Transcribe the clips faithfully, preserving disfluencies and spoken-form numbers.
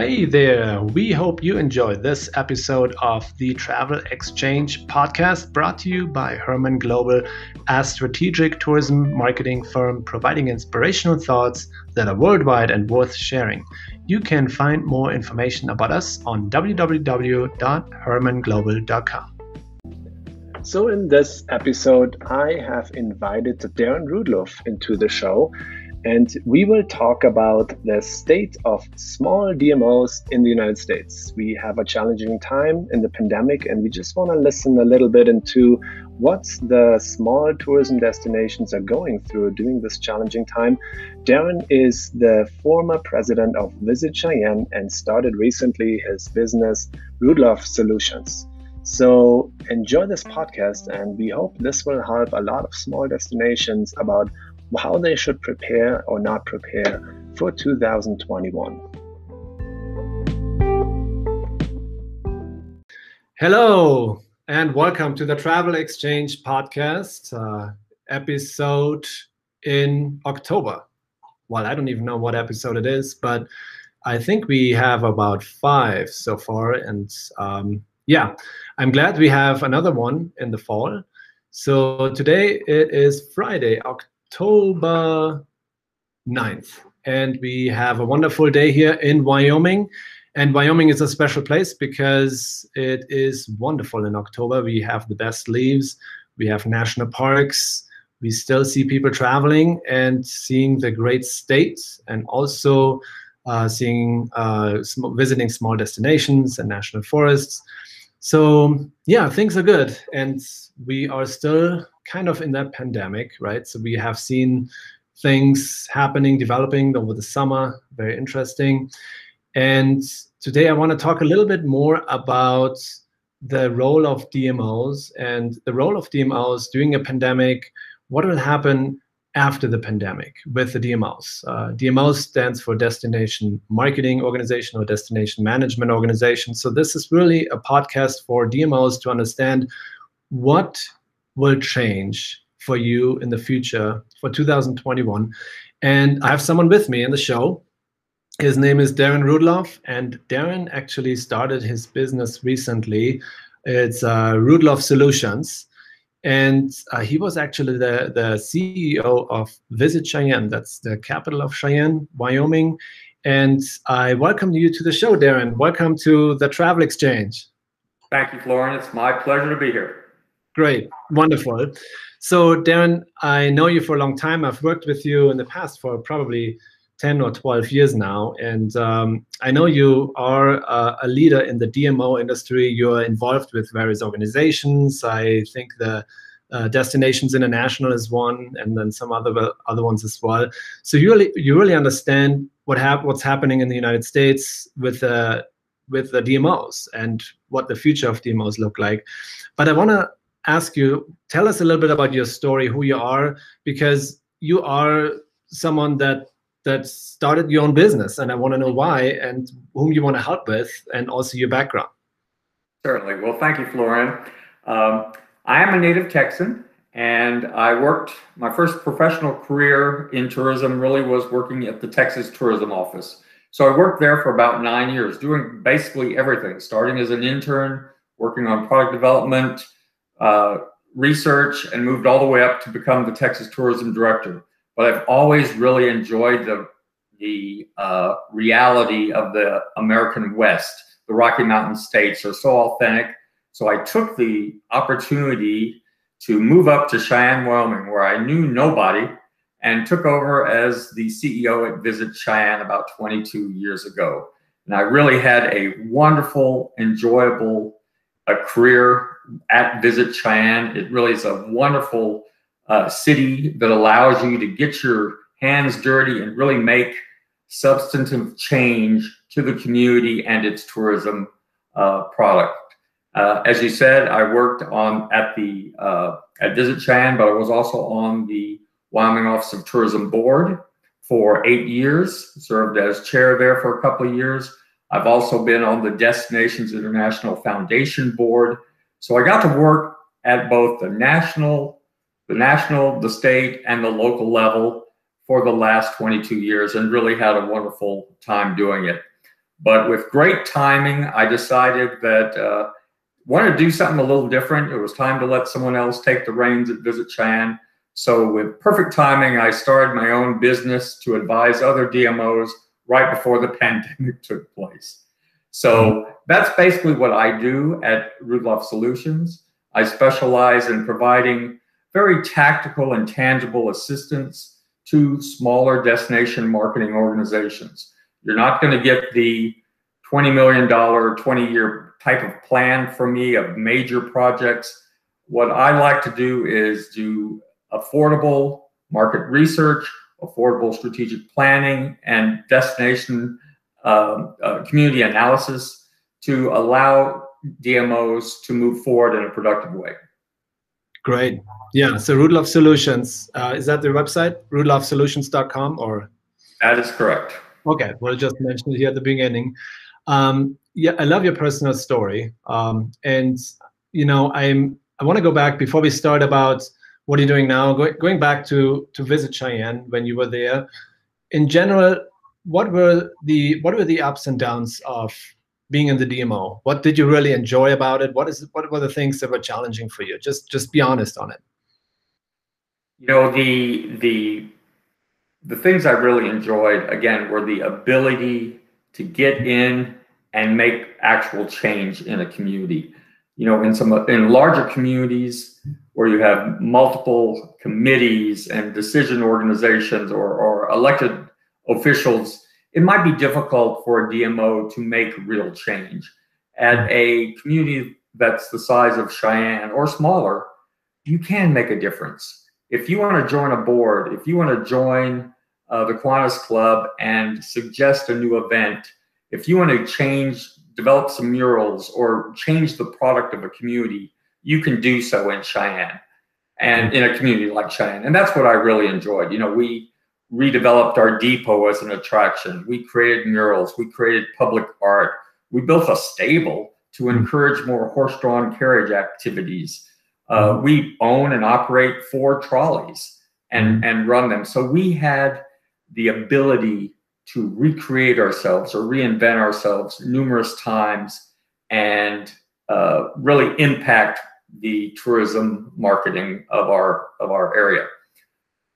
Hey there, we hope you enjoyed this episode of the Travel Exchange podcast brought to you by Herman Global, a strategic tourism marketing firm providing inspirational thoughts that are worldwide and worth sharing. You can find more information about us on w w w dot herman global dot com. So in this episode, I have invited Darren Rudloff into the show. And we will talk about the state of small D M Os in the United States. We have a challenging time in the pandemic, and we just want to listen a little bit into what the small tourism destinations are going through during this challenging time. Darren is the former president of Visit Cheyenne and started recently his business, Rudloff Solutions. So enjoy this podcast, and we hope this will help a lot of small destinations about how they should prepare or not prepare for two thousand twenty-one. Hello, and welcome to the Travel Exchange podcast uh, episode in October. Well, I don't even know what episode it is, but I think we have about five so far. And um, yeah, I'm glad we have another one in the fall. So today it is Friday, October. October ninth, and we have a wonderful day here in Wyoming. And Wyoming is a special place because it is wonderful in October. We have the best leaves, we have national parks, we still see people traveling and seeing the great state, and also uh, seeing uh, sm- visiting small destinations and national forests. So yeah, things are good, and we are still kind of in that pandemic, right? So we have seen things happening, developing over the summer, very interesting. And today I want to talk a little bit more about the role of D M Os and the role of D M Os during a pandemic. What will happen after the pandemic with the D M Os? Uh, D M O stands for Destination Marketing Organization or Destination Management Organization. So this is really a podcast for D M Os to understand what will change for you in the future for two thousand twenty-one. And I have someone with me in the show. His name is Darren Rudloff, and Darren actually started his business recently. It's uh, Rudloff Solutions. And uh, he was actually the, the C E O of Visit Cheyenne. That's the capital of Cheyenne, Wyoming. And I welcome you to the show, Darren. Welcome to the Travel Exchange. Thank you, Florin. It's my pleasure to be here. Great. Wonderful. So, Darren, I know you for a long time. I've worked with you in the past for probably ten or twelve years now. And um, I know you are uh, a leader in the D M O industry. You're involved with various organizations. I think the uh, Destinations International is one, and then some other other ones as well. So you really, you really understand what hap- what's happening in the United States with uh, with the D M Os and what the future of D M Os look like. But I want to ask you, tell us a little bit about your story, who you are, because you are someone that that started your own business, and I want to know why and whom you want to help with, and also your background. Certainly. Well, thank you, Florin. Um, I am a native Texan, and I worked, my first professional career in tourism really was working at the Texas Tourism Office. So I worked there for about nine years, doing basically everything, starting as an intern, working on product development, uh, research, and moved all the way up to become the Texas Tourism Director. But I've always really enjoyed the the uh, reality of the American West. The Rocky Mountain states are so authentic. So I took the opportunity to move up to Cheyenne, Wyoming, where I knew nobody, and took over as the C E O at Visit Cheyenne about twenty-two years ago. And I really had a wonderful, enjoyable uh, career at Visit Cheyenne. It really is a wonderful Uh, city that allows you to get your hands dirty and really make substantive change to the community and its tourism uh, product. Uh, as you said, I worked on at the uh, at Visit Cheyenne, but I was also on the Wyoming Office of Tourism Board for eight years, served as chair there for a couple of years. I've also been on the Destinations International Foundation Board. So I got to work at both the national the national, the state, and the local level for the last twenty-two years, and really had a wonderful time doing it. But with great timing, I decided that I uh, wanted to do something a little different. It was time to let someone else take the reins at Visit Cheyenne. So with perfect timing, I started my own business to advise other D M Os right before the pandemic took place. So that's basically what I do at Rudloff Solutions. I specialize in providing very tactical and tangible assistance to smaller destination marketing organizations. You're not going to get the twenty million dollar, twenty year type of plan from me of major projects. What I like to do is do affordable market research, affordable strategic planning, and destination um, uh, community analysis to allow D M Os to move forward in a productive way. Great. Yeah, so Rudloff Solutions, uh, is that their website, rudloff solutions dot com, or? That is correct. Okay, we'll just mention it here at the beginning. Um, yeah, I love your personal story. Um, and, you know, I'm, I want to go back before we start about what are you doing now, go, going back to, to Visit Cheyenne when you were there. In general, what were the, what were the ups and downs of being in the D M O? What did you really enjoy about it? What is what were the things that were challenging for you? Just just be honest on it. You know, the the the things I really enjoyed, again, were the ability to get in and make actual change in a community. You know, in some in larger communities where you have multiple committees and decision organizations or, or elected officials, it might be difficult for a D M O to make real change. At a community that's the size of Cheyenne or smaller, you can make a difference. If you want to join a board, if you want to join uh, the Kiwanis Club and suggest a new event, if you want to change, develop some murals or change the product of a community, you can do so in Cheyenne and in a community like Cheyenne. And that's what I really enjoyed. You know, we redeveloped our depot as an attraction. We created murals. We created public art. We built a stable to encourage more horse-drawn carriage activities. Uh, we own and operate four trolleys and, and run them. So we had the ability to recreate ourselves or reinvent ourselves numerous times and uh, really impact the tourism marketing of our, of our area.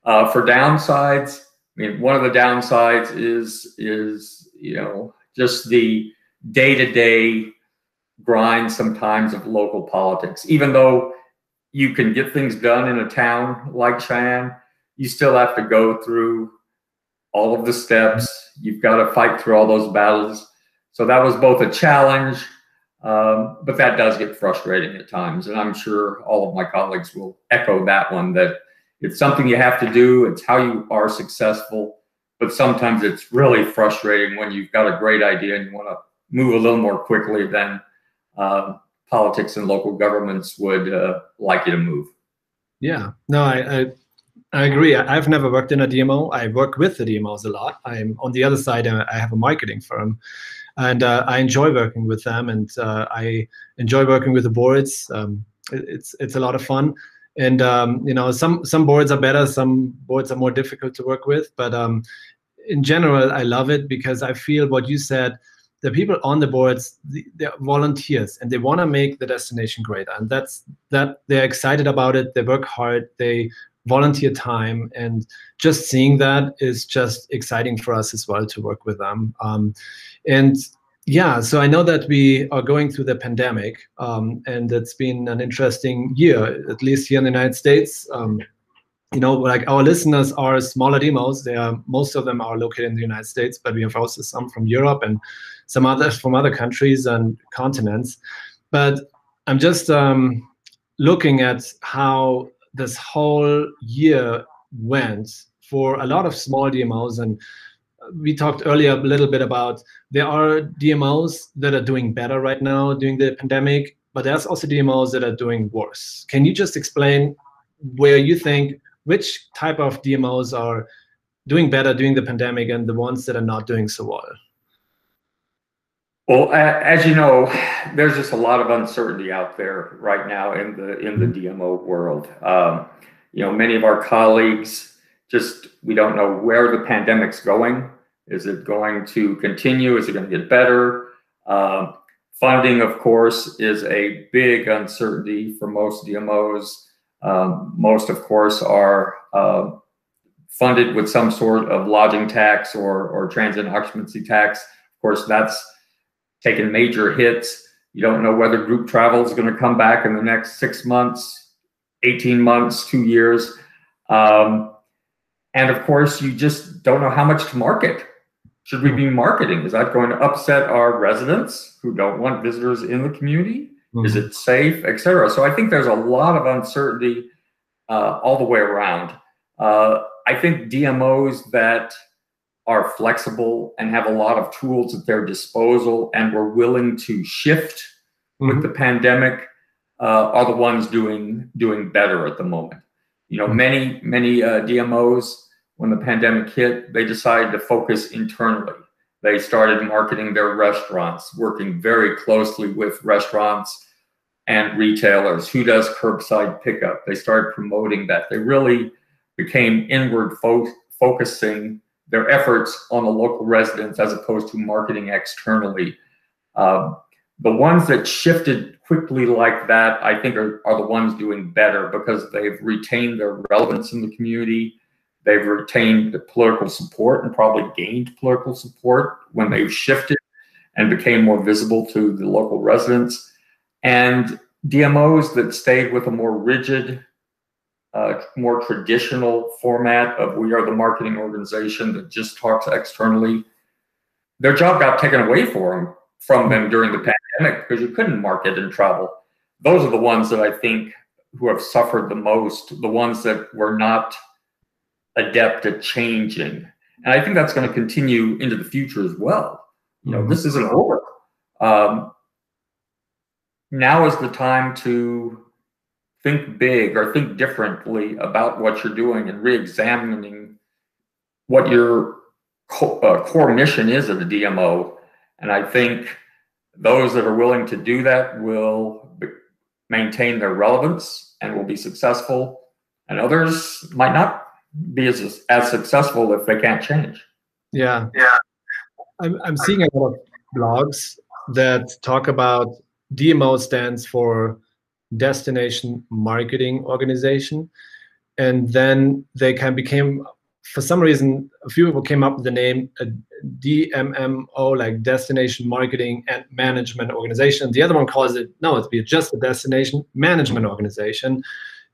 Uh, for downsides, I mean, one of the downsides is, is you know, just the day-to-day grind sometimes of local politics. Even though you can get things done in a town like Cheyenne, you still have to go through all of the steps. You've got to fight through all those battles. So that was both a challenge, um, but that does get frustrating at times. And I'm sure all of my colleagues will echo that one, that it's something you have to do. It's how you are successful. But sometimes it's really frustrating when you've got a great idea and you want to move a little more quickly than uh, politics and local governments would uh, like you to move. Yeah, no, I, I, I agree. I, I've never worked in a D M O. I work with the D M Os a lot. I'm on the other side. I, I have a marketing firm. And uh, I enjoy working with them. And uh, I enjoy working with the boards. Um, it, it's, it's a lot of fun. And, um, you know, some, some boards are better, some boards are more difficult to work with. But um, in general, I love it because I feel what you said, the people on the boards, the, they're volunteers and they want to make the destination greater. And that's that they're excited about it. They work hard. They volunteer time. And just seeing that is just exciting for us as well to work with them. Um, and yeah, so I know that we are going through the pandemic, um, and it's been an interesting year, at least here in the United States. Um, you know, like our listeners are smaller D M Os. They are, most of them are located in the United States, but we have also some from Europe and some others from other countries and continents. But I'm just um, looking at how this whole year went for a lot of small D M Os. And we talked earlier a little bit about there are D M Os that are doing better right now during the pandemic, but there's also D M Os that are doing worse. Can you just explain where you think which type of D M Os are doing better during the pandemic and the ones that are not doing so well? Well, as you know, there's just a lot of uncertainty out there right now in the in the D M O world. Um, you know, many of our colleagues just we don't know where the pandemic's going. Is it going to continue? Is it going to get better? Uh, funding, of course, is a big uncertainty for most D M Os. Um, most, of course, are uh, funded with some sort of lodging tax or, or transient occupancy tax. Of course, that's taken major hits. You don't know whether group travel is going to come back in the next six months, eighteen months, two years. Um, and of course, you just don't know how much to market. Should we be marketing? Is that going to upset our residents who don't want visitors in the community? Mm-hmm. Is it safe, et cetera? So I think there's a lot of uncertainty uh, all the way around. Uh, I think D M Os that are flexible and have a lot of tools at their disposal and were willing to shift mm-hmm. with the pandemic uh, are the ones doing doing better at the moment. You know, many, many uh, D M Os, when the pandemic hit, they decided to focus internally. They started marketing their restaurants, working very closely with restaurants and retailers. Who does curbside pickup? They started promoting that. They really became inward fo focusing their efforts on the local residents as opposed to marketing externally. Uh, the ones that shifted quickly like that, I think are, are the ones doing better because they've retained their relevance in the community. They've retained the political support and probably gained political support when they've shifted and became more visible to the local residents. And D M Os that stayed with a more rigid, uh, more traditional format of we are the marketing organization that just talks externally, their job got taken away for them, from them during the pandemic because you couldn't market and travel. Those are the ones that I think who have suffered the most, the ones that were not adept at changing. And I think that's going to continue into the future as well. You know, this isn't over. Um, now is the time to think big or think differently about what you're doing and re-examining what your co uh, core mission is at the D M O. And I think those that are willing to do that will b maintain their relevance and will be successful. And others might not be as, as successful if they can't change. Yeah. Yeah. I'm, I'm seeing a lot of blogs that talk about D M O stands for Destination Marketing Organization. And then they kind of became, for some reason, a few people came up with the name uh, D M M O, like Destination Marketing and Management Organization. The other one calls it, no, it's just a Destination Management Organization.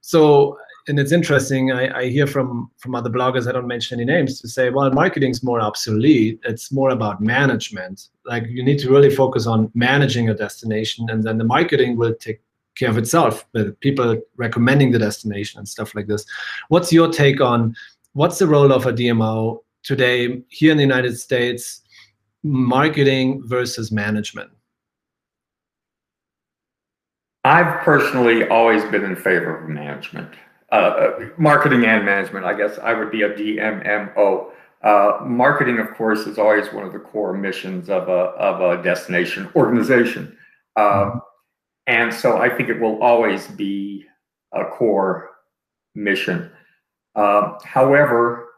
So, and it's interesting, I, I hear from, from other bloggers, I don't mention any names, to say, well, marketing's more obsolete. It's more about management. Like, you need to really focus on managing a destination, and then the marketing will take care of itself with people recommending the destination and stuff like this. What's your take on what's the role of a D M O today here in the United States, marketing versus management? I've personally always been in favor of management. Uh, marketing and management, I guess I would be a D M M O. Uh, marketing, of course, is always one of the core missions of a, of a destination organization. Uh, and so I think it will always be a core mission. Uh, however,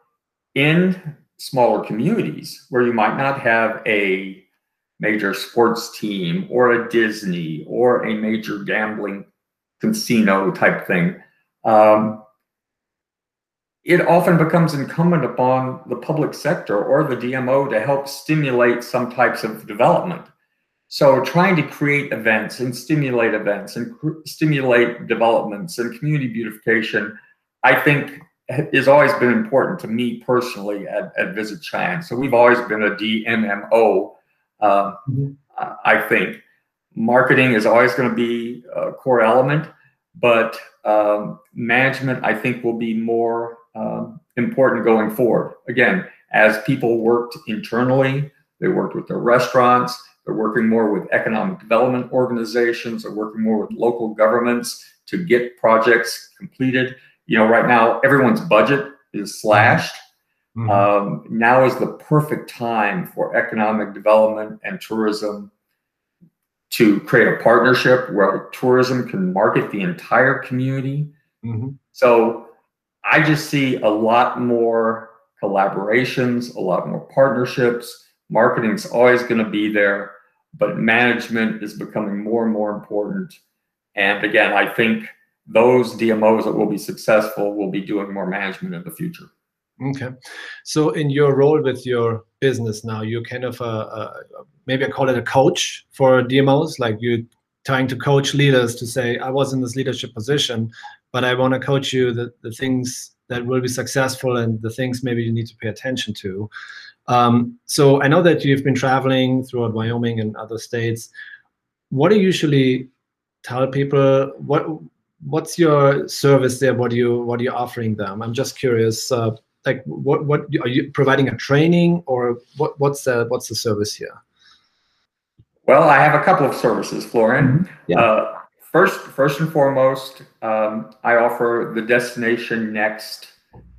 in smaller communities where you might not have a major sports team or a Disney or a major gambling casino type thing, Um, it often becomes incumbent upon the public sector or the D M O to help stimulate some types of development. So trying to create events and stimulate events and stimulate developments and community beautification, I think has always been important to me personally at, at Visit Cheyenne. So we've always been a D M M O, uh, mm-hmm. I think. Marketing is always going to be a core element, but Um, management, I think, will be more um, important going forward. Again, as people worked internally, they worked with their restaurants, they're working more with economic development organizations, they're working more with local governments to get projects completed. You know, right now, everyone's budget is slashed. Mm-hmm. Um, now is the perfect time for economic development and tourism to create a partnership where tourism can market the entire community. Mm-hmm. So I just see a lot more collaborations, a lot more partnerships. Marketing is always going to be there, but management is becoming more and more important. And again, I think those D M Os that will be successful will be doing more management in the future. Okay. So in your role with your business now, you're kind of a, a maybe I call it a coach for D M Os, like you're trying to coach leaders to say, I was in this leadership position, but I want to coach you the, the things that will be successful and the things maybe you need to pay attention to. Um, so I know that you've been traveling throughout Wyoming and other states. What do you usually tell people? What what's your service there? What do you what are you offering them? I'm just curious. Uh, like what what are you providing a training or what what's the what's the service here? Well, I have a couple of services, Florian. Yeah. Uh, first, first and foremost, um, I offer the Destination Next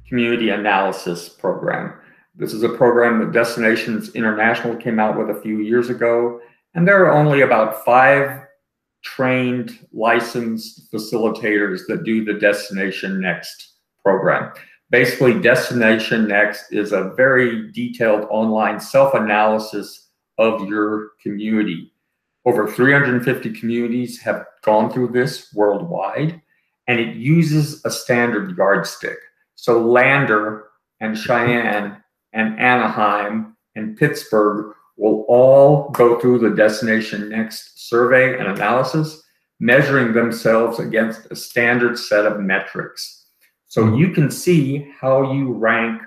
Community Analysis Program. This is a program that Destinations International came out with a few years ago, and there are only about five trained, licensed facilitators that do the Destination Next program. Basically, Destination Next is a very detailed online self-analysis of your community. Over three hundred fifty communities have gone through this worldwide, and it uses a standard yardstick. So Lander and Cheyenne and Anaheim and Pittsburgh will all go through the Destination Next survey and analysis, measuring themselves against a standard set of metrics. So you can see how you rank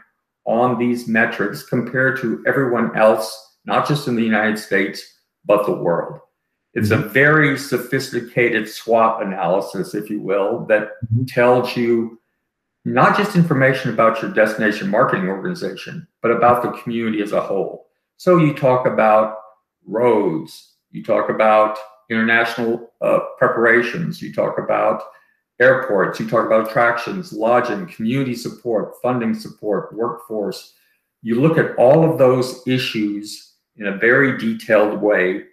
on these metrics compared to everyone else, not just in the United States, but the world. It's a very sophisticated SWOT analysis, if you will, that tells you not just information about your destination marketing organization, but about the community as a whole. So you talk about roads, you talk about international uh, preparations, you talk about airports, you talk about attractions, lodging, community support, funding support, workforce. You look at all of those issues in a very detailed way,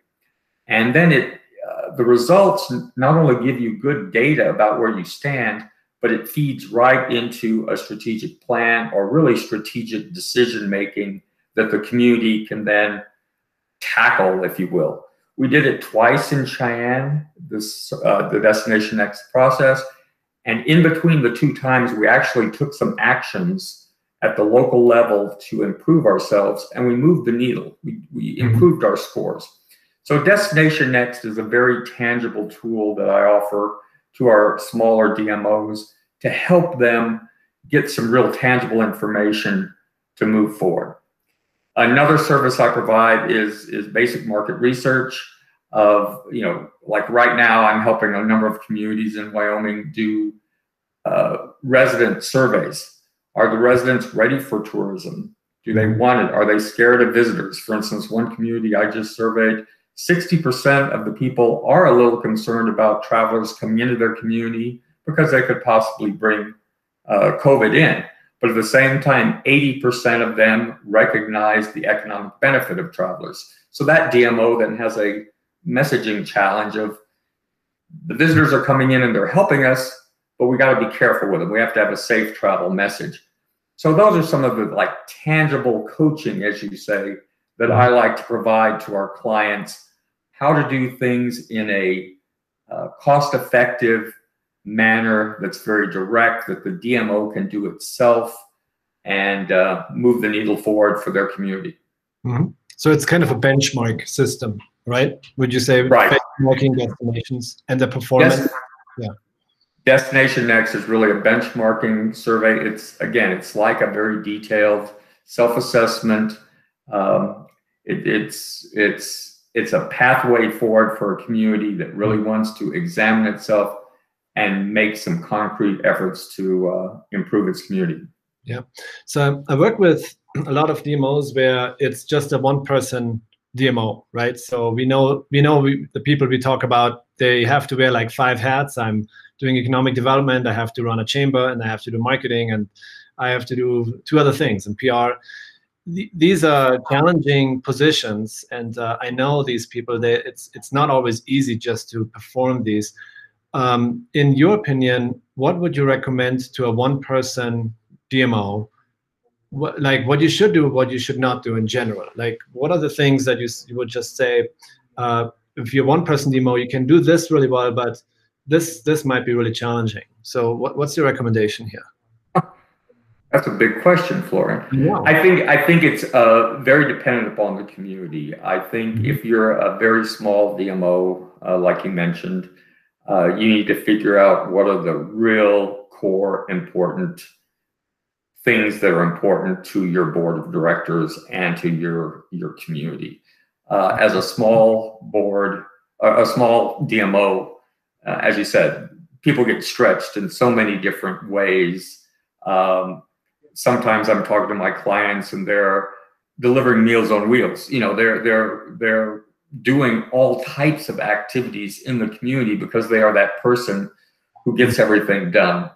and then it uh, the results not only give you good data about where you stand, but it feeds right into a strategic plan or really strategic decision-making that the community can then tackle, if you will. We did it twice in Cheyenne, this, uh, the Destination Next process. And in between the two times, we actually took some actions at the local level to improve ourselves, and we moved the needle. We, we improved our scores. So Destination Next is a very tangible tool that I offer to our smaller D M Os to help them get some real tangible information to move forward. Another service I provide is, is basic market research of, you know, like right now I'm helping a number of communities in Wyoming do uh, resident surveys. Are the residents ready for tourism? Do they want it? Are they scared of visitors? For instance, one community I just surveyed, sixty percent of the people are a little concerned about travelers coming into their community because they could possibly bring uh, COVID in. But at the same time, eighty percent of them recognize the economic benefit of travelers. So that D M O then has a messaging challenge of the visitors are coming in and they're helping us, but we got to be careful with them. We have to have a safe travel message. So those are some of the like tangible coaching, as you say, that I like to provide to our clients, how to do things in a uh, cost-effective manner that's very direct, that the D M O can do itself and uh, move the needle forward for their community. Mm-hmm. So it's kind of a benchmark system, right? Would you say right. Benchmarking destinations and the performance? Yes. Yeah. Destination Next is really a benchmarking survey. It's, again, it's like a very detailed self-assessment. Um, it, it's, it's, it's a pathway forward for a community that really wants to examine itself and make some concrete efforts to uh, improve its community. Yeah. So I work with a lot of D M Os where it's just a one person D M O, right? So we know, we know we, the people we talk about, they have to wear like five hats. I'm doing economic development. I have to run a chamber and I have to do marketing and I have to do two other things and P R. These are challenging positions, and uh, I know these people. They, it's it's not always easy just to perform these. Um, in your opinion, what would you recommend to a one-person D M O what, like what you should do, what you should not do in general. Like, what are the things that you, you would just say, uh, if you're one person D M O, you can do this really well, but this this might be really challenging. So what, what's your recommendation here? That's a big question, Florian. Yeah. I think I think it's uh, very dependent upon the community. I think if you're a very small D M O, uh, like you mentioned, uh, you need to figure out what are the real core important things that are important to your board of directors and to your your community. Uh, as a small board, uh, a small D M O, uh, as you said, people get stretched in so many different ways. Um, Sometimes I'm talking to my clients and they're delivering meals on wheels. You know, they're they're they're doing all types of activities in the community because they are that person who gets everything done.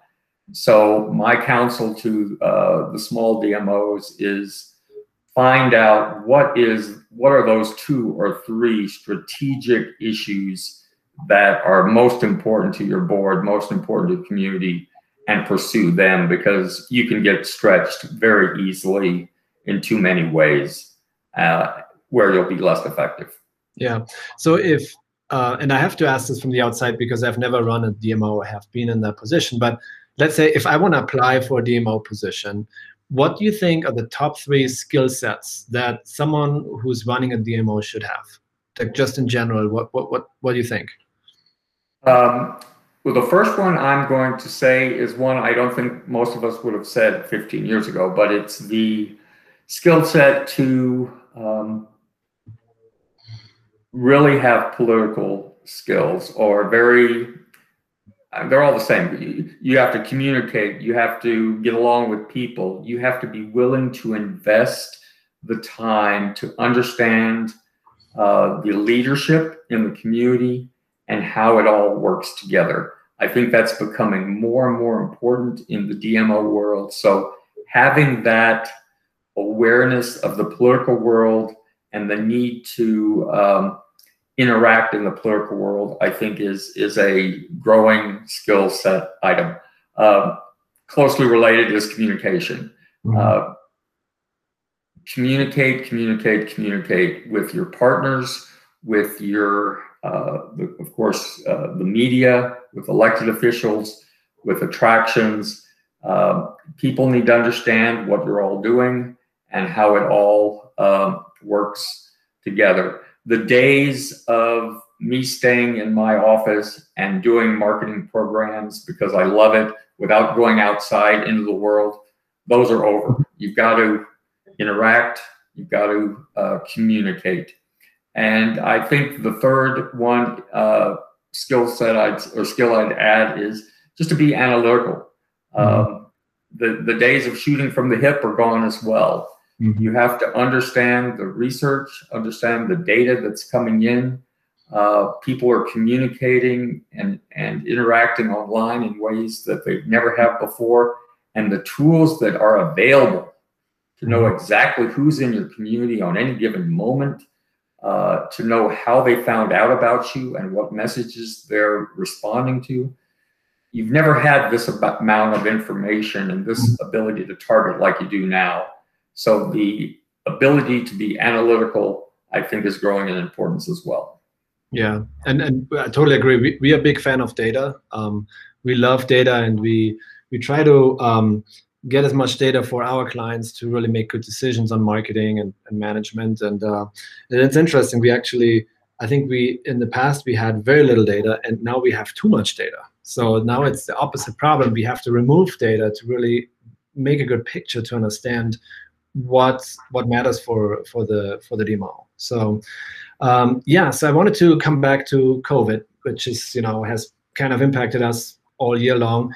So my counsel to uh, the small D M Os is find out what is what are those two or three strategic issues that are most important to your board, most important to the community, and pursue them, because you can get stretched very easily in too many ways uh, where you'll be less effective. Yeah. So if, uh, and I have to ask this from the outside because I've never run a D M O or have been in that position, but let's say if I want to apply for a D M O position, what do you think are the top three skill sets that someone who's running a D M O should have? Like just in general, what, what, what, what do you think? Um, Well, the first one I'm going to say is one I don't think most of us would have said fifteen years ago, but it's the skill set to um, really have political skills, or very, they're all the same. You, you have to communicate, you have to get along with people, you have to be willing to invest the time to understand uh, the leadership in the community and how it all works together. I think that's becoming more and more important in the D M O world. So having that awareness of the political world and the need to um, interact in the political world, I think is, is a growing skill set item. Uh, closely related is communication. Uh, communicate, communicate, communicate with your partners, with your, Uh, the, of course, uh, the media, with elected officials, with attractions. Uh, people need to understand what you're all doing and how it all uh, works together. The days of me staying in my office and doing marketing programs because I love it without going outside into the world, those are over. You've got to interact. You've got to uh, communicate. And I think the third one uh, skill set I'd, or skill I'd add is just to be analytical. Mm-hmm. um, the, the days of shooting from the hip are gone as well. Mm-hmm. You have to understand the research, understand the data that's coming in. Uh, people are communicating and, and interacting online in ways that they've never have before. And the tools that are available to know exactly who's in your community on any given moment, Uh, to know how they found out about you and what messages they're responding to. You've never had this amount of information and this ability to target like you do now. So the ability to be analytical, I think, is growing in importance as well. Yeah, and, and I totally agree. We, we are a big fan of data. Um, we love data, and we, we try to um, get as much data for our clients to really make good decisions on marketing and, and management. And, uh, and it's interesting, we actually, I think we, in the past, we had very little data, and now we have too much data. So now it's the opposite problem. We have to remove data to really make a good picture to understand what, what matters for, for, the, for the D M O. So um, yeah, so I wanted to come back to COVID, which is, you know, has kind of impacted us all year long.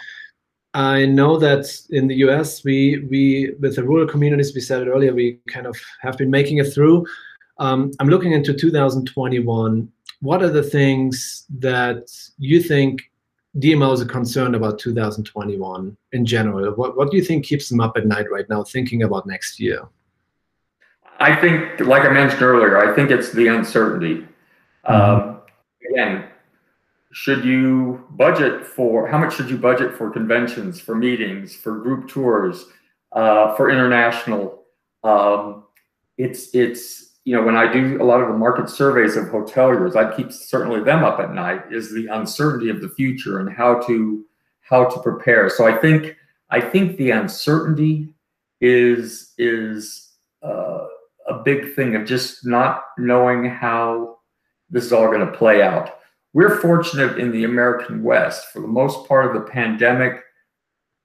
I know that in the U S, we, we with the rural communities, we said it earlier, we kind of have been making it through. Um, I'm looking into two thousand twenty-one. What are the things that you think D M Os are concerned about two thousand twenty-one in general? What, what do you think keeps them up at night right now, thinking about next year? I think, like I mentioned earlier, I think it's the uncertainty. Um, again, should you budget for, how much should you budget for conventions, for meetings, for group tours? uh, for international. Um, it's, it's, you know, when I do a lot of the market surveys of hoteliers, I keep certainly them up at night, is the uncertainty of the future and how to, how to prepare. So I think, I think the uncertainty is, is uh, a big thing of just not knowing how this is all going to play out. We're fortunate in the American West. For the most part of the pandemic,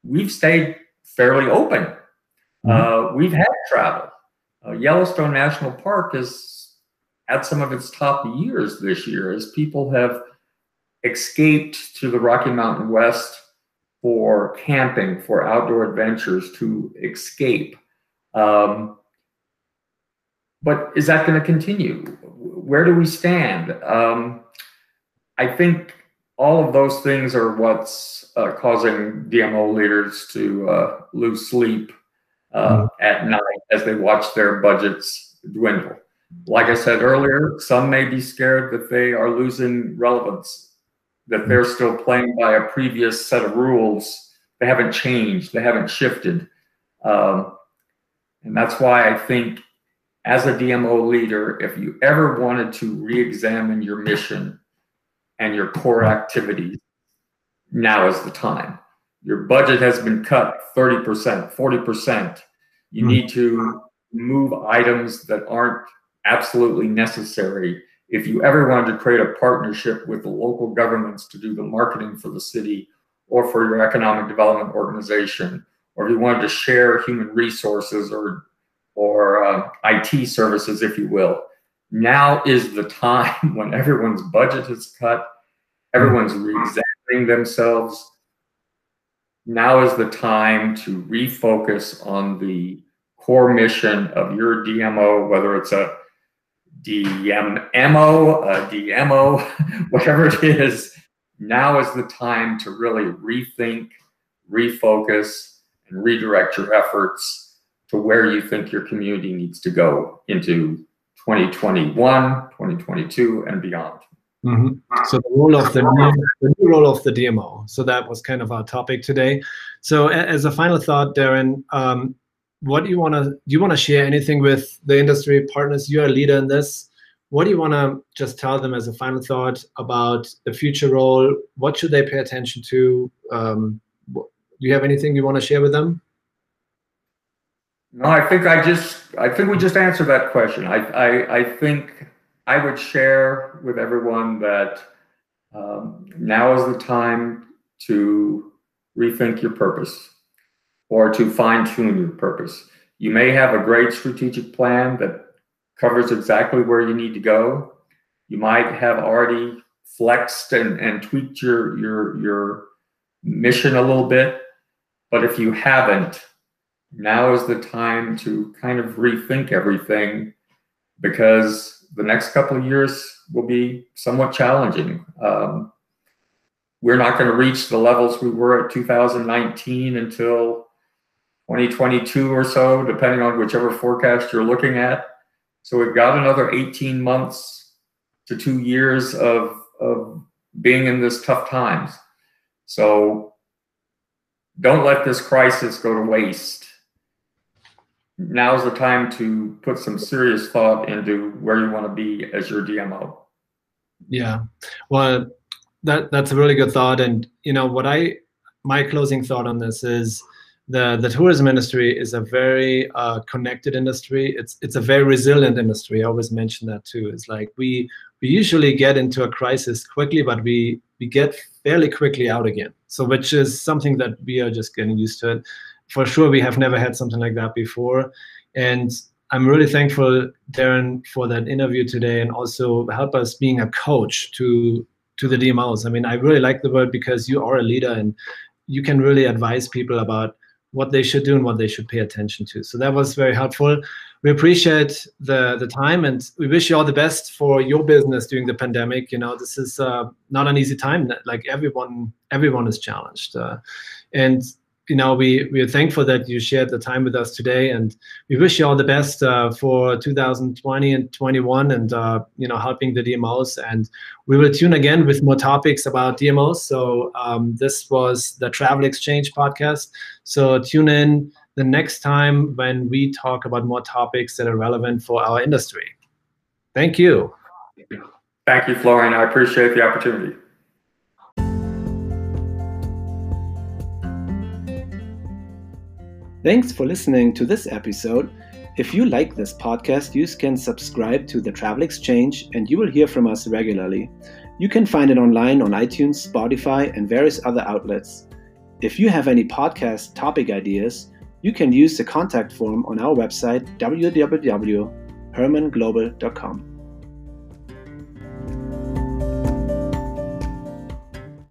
we've stayed fairly open. Mm-hmm. Uh, we've had travel. Uh, Yellowstone National Park is at some of its top years this year as people have escaped to the Rocky Mountain West for camping, for outdoor adventures, to escape. Um, but is that going to continue? Where do we stand? Um, I think all of those things are what's uh, causing D M O leaders to uh, lose sleep uh, at night as they watch their budgets dwindle. Like I said earlier, some may be scared that they are losing relevance, that they're still playing by a previous set of rules. They haven't changed, they haven't shifted. Um, and that's why I think as a D M O leader, if you ever wanted to re-examine your mission and your core activities, now is the time. Your budget has been cut thirty percent, forty percent. You need to move items that aren't absolutely necessary. If you ever wanted to create a partnership with the local governments to do the marketing for the city or for your economic development organization, or if you wanted to share human resources or, or uh, I T services, if you will, now is the time when everyone's budget is cut, everyone's re-examining themselves. Now is the time to refocus on the core mission of your D M O, whether it's a D M M O, a D M O, whatever it is. Now is the time to really rethink, refocus, and redirect your efforts to where you think your community needs to go into twenty twenty-one, twenty twenty-two, and beyond. Mm-hmm. So the role of the new, the new role of the D M O. So that was kind of our topic today. So as a final thought, Darren, um, what do you want to do? You want to share anything with the industry partners? You're a leader in this. What do you want to just tell them as a final thought about the future role? What should they pay attention to? Um, do you have anything you want to share with them? No, I think I just, I think we just answered that question. I, I, I think I would share with everyone that um, now is the time to rethink your purpose or to fine tune your purpose. You may have a great strategic plan that covers exactly where you need to go. You might have already flexed and, and tweaked your, your, your mission a little bit, but if you haven't, now is the time to kind of rethink everything, because the next couple of years will be somewhat challenging. Um, we're not going to reach the levels we were at two thousand nineteen until twenty twenty-two or so, depending on whichever forecast you're looking at. So we've got another eighteen months to two years of, of being in this tough times. So don't let this crisis go to waste. Now's the time to put some serious thought into where you want to be as your D M O. Yeah, well, that that's a really good thought. And you know what I, my closing thought on this is the the tourism industry is a very uh, connected industry. It's it's a very resilient industry. I always mention that too. It's like we we usually get into a crisis quickly, but we we get fairly quickly out again. So which is something that we are just getting used to it. For sure, we have never had something like that before. And I'm really thankful, Darren, for that interview today, and also help us being a coach to, to the D M Os. I mean, I really like the word, because you are a leader and you can really advise people about what they should do and what they should pay attention to. So that was very helpful. We appreciate the, the time, and we wish you all the best for your business during the pandemic. You know, this is uh, not an easy time. Like everyone, everyone is challenged. Uh, and You know, we, we are thankful that you shared the time with us today, and we wish you all the best uh, for two thousand twenty and twenty-one, and, uh, you know, helping the D M Os. And we will tune again with more topics about D M Os. So um, this was the Travel Exchange podcast. So tune in the next time when we talk about more topics that are relevant for our industry. Thank you. Thank you, Florian. I appreciate the opportunity. Thanks for listening to this episode. If you like this podcast, you can subscribe to the Travel Exchange and you will hear from us regularly. You can find it online on iTunes, Spotify, and various other outlets. If you have any podcast topic ideas, you can use the contact form on our website, w w w dot herman global dot com.